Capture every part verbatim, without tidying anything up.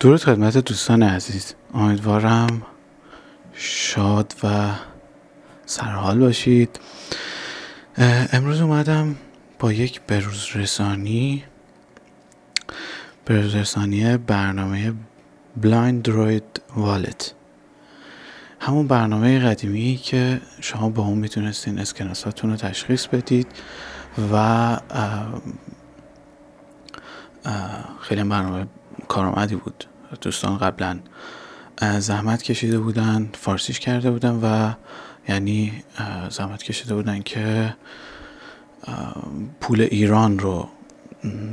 درود خدمت دوستان عزیز، امیدوارم شاد و سرحال باشید. امروز اومدم با یک بروز رسانی بروز رسانی برنامه Blind Droid Wallet، همون برنامه قدیمی که شما با اون میتونستین اسکناساتون رو تشخیص بدید و خیلی برنامه کارآمدی بود. دوستان قبلا زحمت کشیده بودن، فارسیش کرده بودن و یعنی زحمت کشیده بودن که پول ایران رو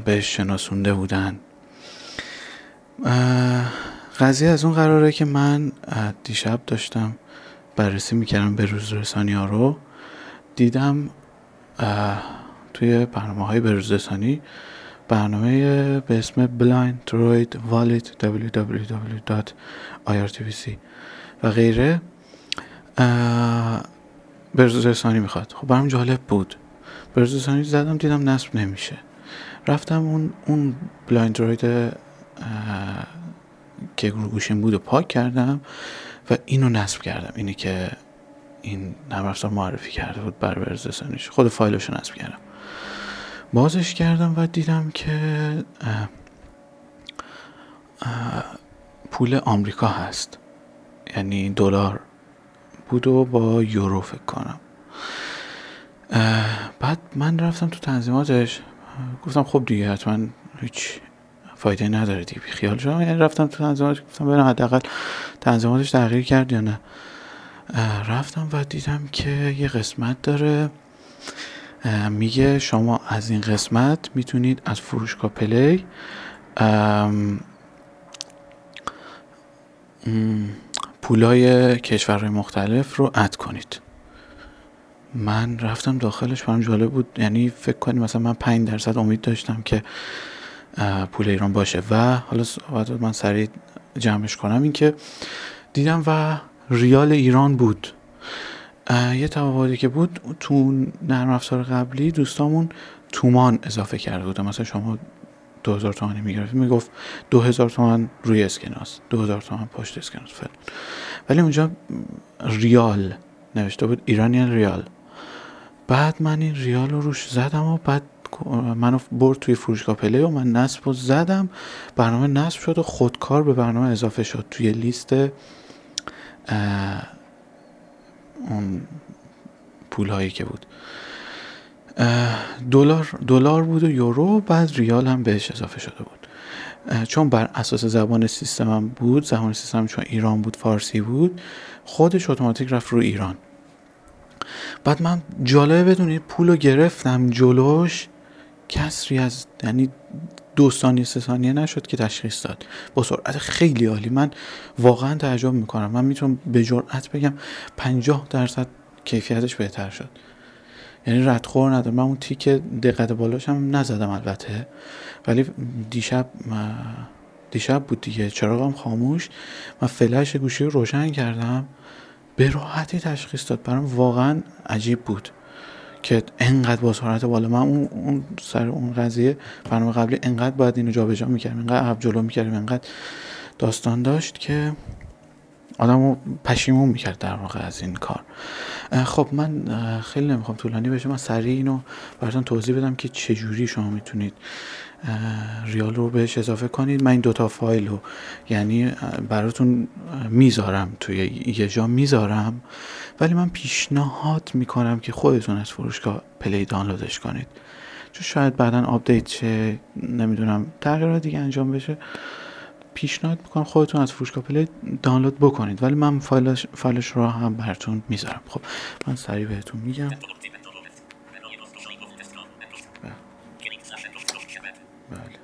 بهش شناسونده بودن. قضیه از اون قراره که من دیشب داشتم بررسی میکردم به روز رسانی ها رو، دیدم توی برنامه های به روز رسانی برنامه به اسم Blind Droid Wallet دبلیو دبلیو دبلیو دات آی آر تی بی سی و غیره بروز رسانی میخواد. خب برام جالب بود، بروز رسانی زدم دیدم نصب نمیشه، رفتم اون اون Blind Droid که گوشیم بود و پاک کردم و اینو نصب کردم، اینی که این نرم افزار معرفی کرده بود برای بروز رسانیش، خود فایلشو نصب کردم، بازش کردم و دیدم که اه اه پول آمریکا هست، یعنی دلار بود و با یورو فکر کنم. بعد من رفتم تو تنظیماتش، گفتم خب دیگه حتما هیچ فایده نداره دیگه، خیال شدم، یعنی رفتم تو تنظیماتش گفتم برم حداقل تنظیماتش تغییر کرد یا نه. رفتم و دیدم که یه قسمت داره میگه شما از این قسمت میتونید از فروشگاه پلی پولای کشورهای مختلف رو اد کنید. من رفتم داخلش، برام جالب بود، یعنی فکر کنید مثلا من پنج درصد امید داشتم که پول ایران باشه و حالا من سریع جمعش کنم. این که دیدم و ریال ایران بود، یه تفاوتی که بود تو نرم افزار قبلی دوستامون تومان اضافه کرده بود، مثلا شما دو هزار تومانی میگرفت میگفت دو هزار تومان روی اسکناس، دو هزار تومان پشت اسکناس فعلا، ولی اونجا ریال نوشته بود، ایرانیان ریال. بعد من این ریال رو روش زدم و بعد منو برد توی فروشگاه پلی و من نصب رو زدم، برنامه نصب شد و خودکار به برنامه اضافه شد توی لیست اون پول هایی که بود، دلار دلار بود و یورو، بعد ریال هم بهش اضافه شده بود. چون بر اساس زبان سیستمم بود، زبان سیستمم چون ایران بود، فارسی بود، خودش اتوماتیک رفت رو ایران. بعد من جالب بدونید پولو گرفتم جلوش، کسری از یعنی دو ثانیه سه ثانیه نشد که تشخیص داد با سرعت خیلی عالی. من واقعا تعجب میکنم، من میتونم به جرئت بگم پنجاه درصد کیفیتش بهتر شد، یعنی ردخور ندارم. من اون تیک دقت بالاش هم نزدم البته، ولی دیشب دیشب بود دیگه، چراغم خاموش، من فلش گوشی رو روشن کردم، به راحتی تشخیص داد. برام واقعا عجیب بود که انقدر با سرعت بالا، من اون اون سر اون قضیه برنامه قبلی انقدر باید اینو جابجا میکردم، انقدر عقب جلو میکردم، انقدر داستان داشت که آدمو پشیمون میکرد در واقع از این کار. خب من خیلی نمیخوام طولانی بشه، من سریع اینو براتون توضیح بدم که چجوری شما میتونید ریال رو بهش اضافه کنید. من این دوتا فایل رو یعنی براتون میذارم، توی یه جا میذارم، ولی من پیشنهاد میکنم که خودتون از فروشگاه پلی دانلودش کنید، چون شاید بعداً آپدیت شه، نمیدونم تغییرات دیگه انجام بشه. پیشنهاد میکنم خودتون از فروشگاه پلی دانلود بکنید، ولی من فایلش فایلش رو هم براتون میذارم. خب من سریع بهتون میگم. بله.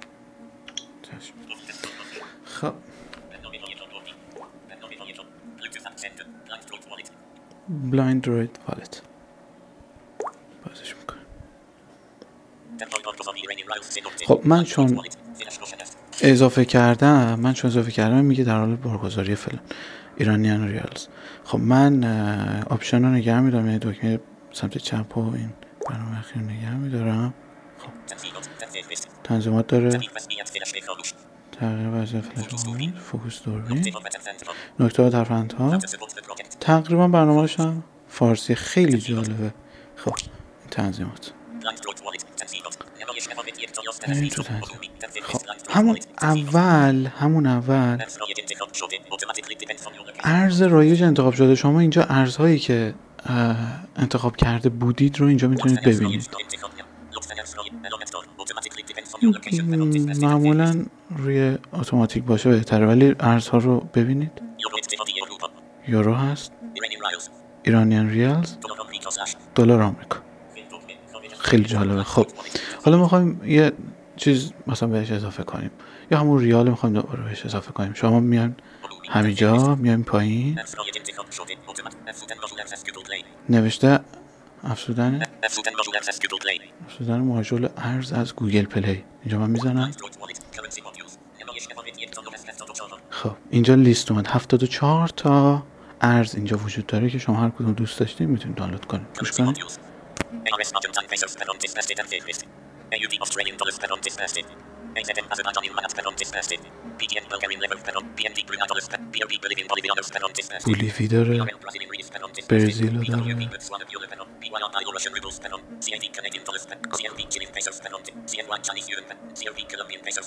چشم. خب. Blind Droid Wallet. بازش میکنم. خب من چون اضافه کردم من چون اضافه کردم میگه در حال بارگذاری فلان ایرانیان ریالز. خب من آپشن رو نگه میدارم، یعنی دکمه سمت چپ و این برنامه اخیر نگه میدارم. خب تنظیمات داره، تقریبا از فلش فوکوس دوربین نکته ها ترفند ها تقریبا برنامه‌اش هم فارسی خیلی جالبه. خب تنظیمات خب همون اول همون اول ارز رایج انتخاب شده. شما اینجا ارزهایی که انتخاب کرده بودید رو اینجا میتونید ببینید. معمولا روی اتوماتیک باشه بهتره، ولی ارزها رو ببینید. یورو هست، ایرانیان ریالز، دلار آمریکا. خیلی جالبه. خب حالا میخوایم یه چیز مثلا بهش اضافه کنیم یا همون ریال میخوایم دوباره بهش اضافه کنیم. شما میان همینجا میان پایین نوشته افزودن افزودن ماژول ارز از گوگل پلی. اینجا من میزنم. خب اینجا لیست اومد هفتاد و چهار تا ارز اینجا وجود داره که شما هر کدوم دوست داشتید میتونید دانلود کنید. گوش کنید. بولیوی داره، برزیل داره،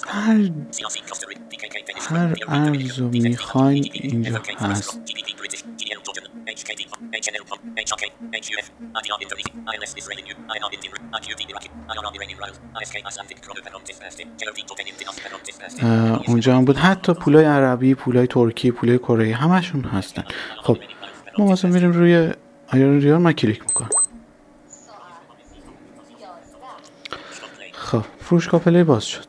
هر هر ارزو میخواین اینجا هست. اونجا هم بود حتی پولای عربی، پولای ترکی، پولای کره همشون هستن. خب ما مثلا میریم روی ایران ریال، من کلیک میکنم. خب فروشگاه پلی باز شد.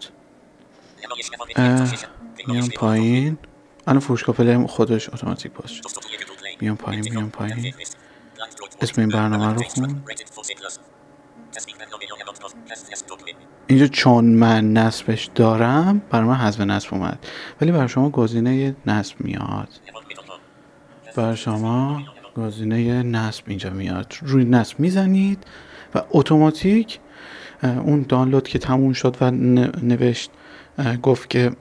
میام پایین. الان فروشگاه پلی خودش اتوماتیک باز شد. میام پایین میام پایین اسم این برنامه رو خون. اینجا چون من نصبش دارم برای من حذف نصب اومد، ولی برای شما گزینه نصب میاد. برای شما گزینه نصب اینجا میاد. روی نصب میزنید و اتوماتیک اون دانلود که تموم شد و نوشت گفت که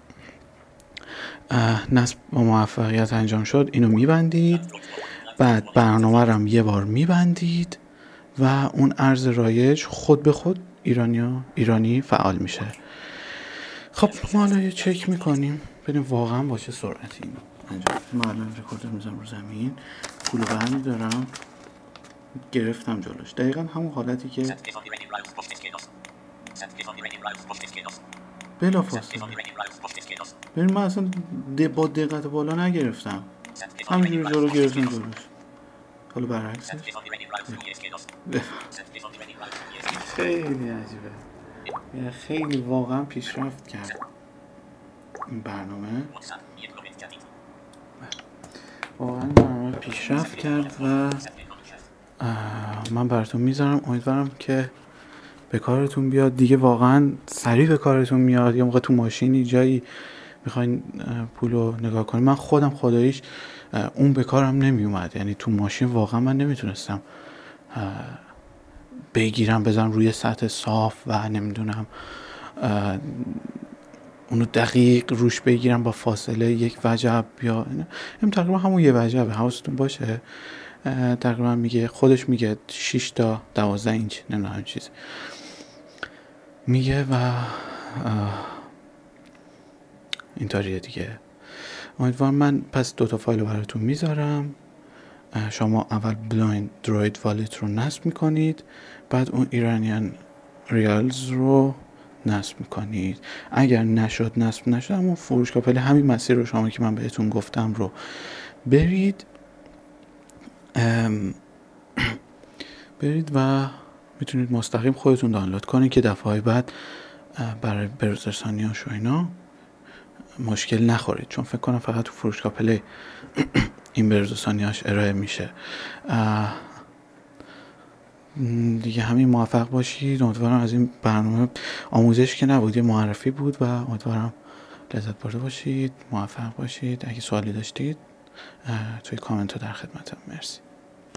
نصب با موفقیت انجام شد، اینو میبندید. بعد برنامه رو یه بار میبندید و اون ارز رایج خود به خود ایرانی ایرانی فعال میشه. خب ما الان یه چک میکنیم ببینیم واقعا با چه سرعتی این انجام. ما الان رکوردر میذارم رو زمین، پولو برمیدارم، گرفتم جلوش. دقیقا همون حالتی که بلا فاصله. ببین من اصلا با دقت بالا نگرفتم، همینجور جلو گرفتم جلوش. حالا برعکسش خیلی عجیبه، یعنی خیلی واقعا پیشرفت کرد این برنامه. واقعا برنامه پیشرفت کرد و من براتون میذارم. امیدوارم که به کارتون بیاد دیگه، واقعا سریع به کارتون میاد. یه موقع تو ماشینی جایی میخواین پولو نگاه کنین، من خودم خداییش اون به کارم نمیومد، یعنی تو ماشین واقعا من نمیتونستم بگیرم بزنم روی سطح صاف و نمیدونم اونو دقیق روش بگیرم با فاصله یک وجب یا این تقریبا همون یه وجبه. حواستون باشه تقریبا میگه خودش میگه شش تا دوازده اینچ نمیدونم چیز میگه و اینطوریه دیگه. امیدوارم من پس دوتا فایل رو براتون میذارم. شما اول بلایند دروید والت رو نصب میکنید، بعد اون ایرانیان ریالز رو نصب میکنید. اگر نشد نصب نشد اما فروشگاه پلی همین مسیر رو شما که من بهتون گفتم رو برید برید و میتونید مستقیم خودتون دانلود کنید که دفعه بعد برای بروزرسانی ها شو اینا مشکل نخورید، چون فکر کنم فقط تو فروشگاه پلی این بروزرسانیاش ارائه میشه دیگه. همین موفق باشید. امیدوارم از این برنامه آموزش که نبود یه معرفی بود و امیدوارم لذت برده باشید. موفق باشید. اگه سوالی داشتید توی کامنت ها در خدمتم. مرسی.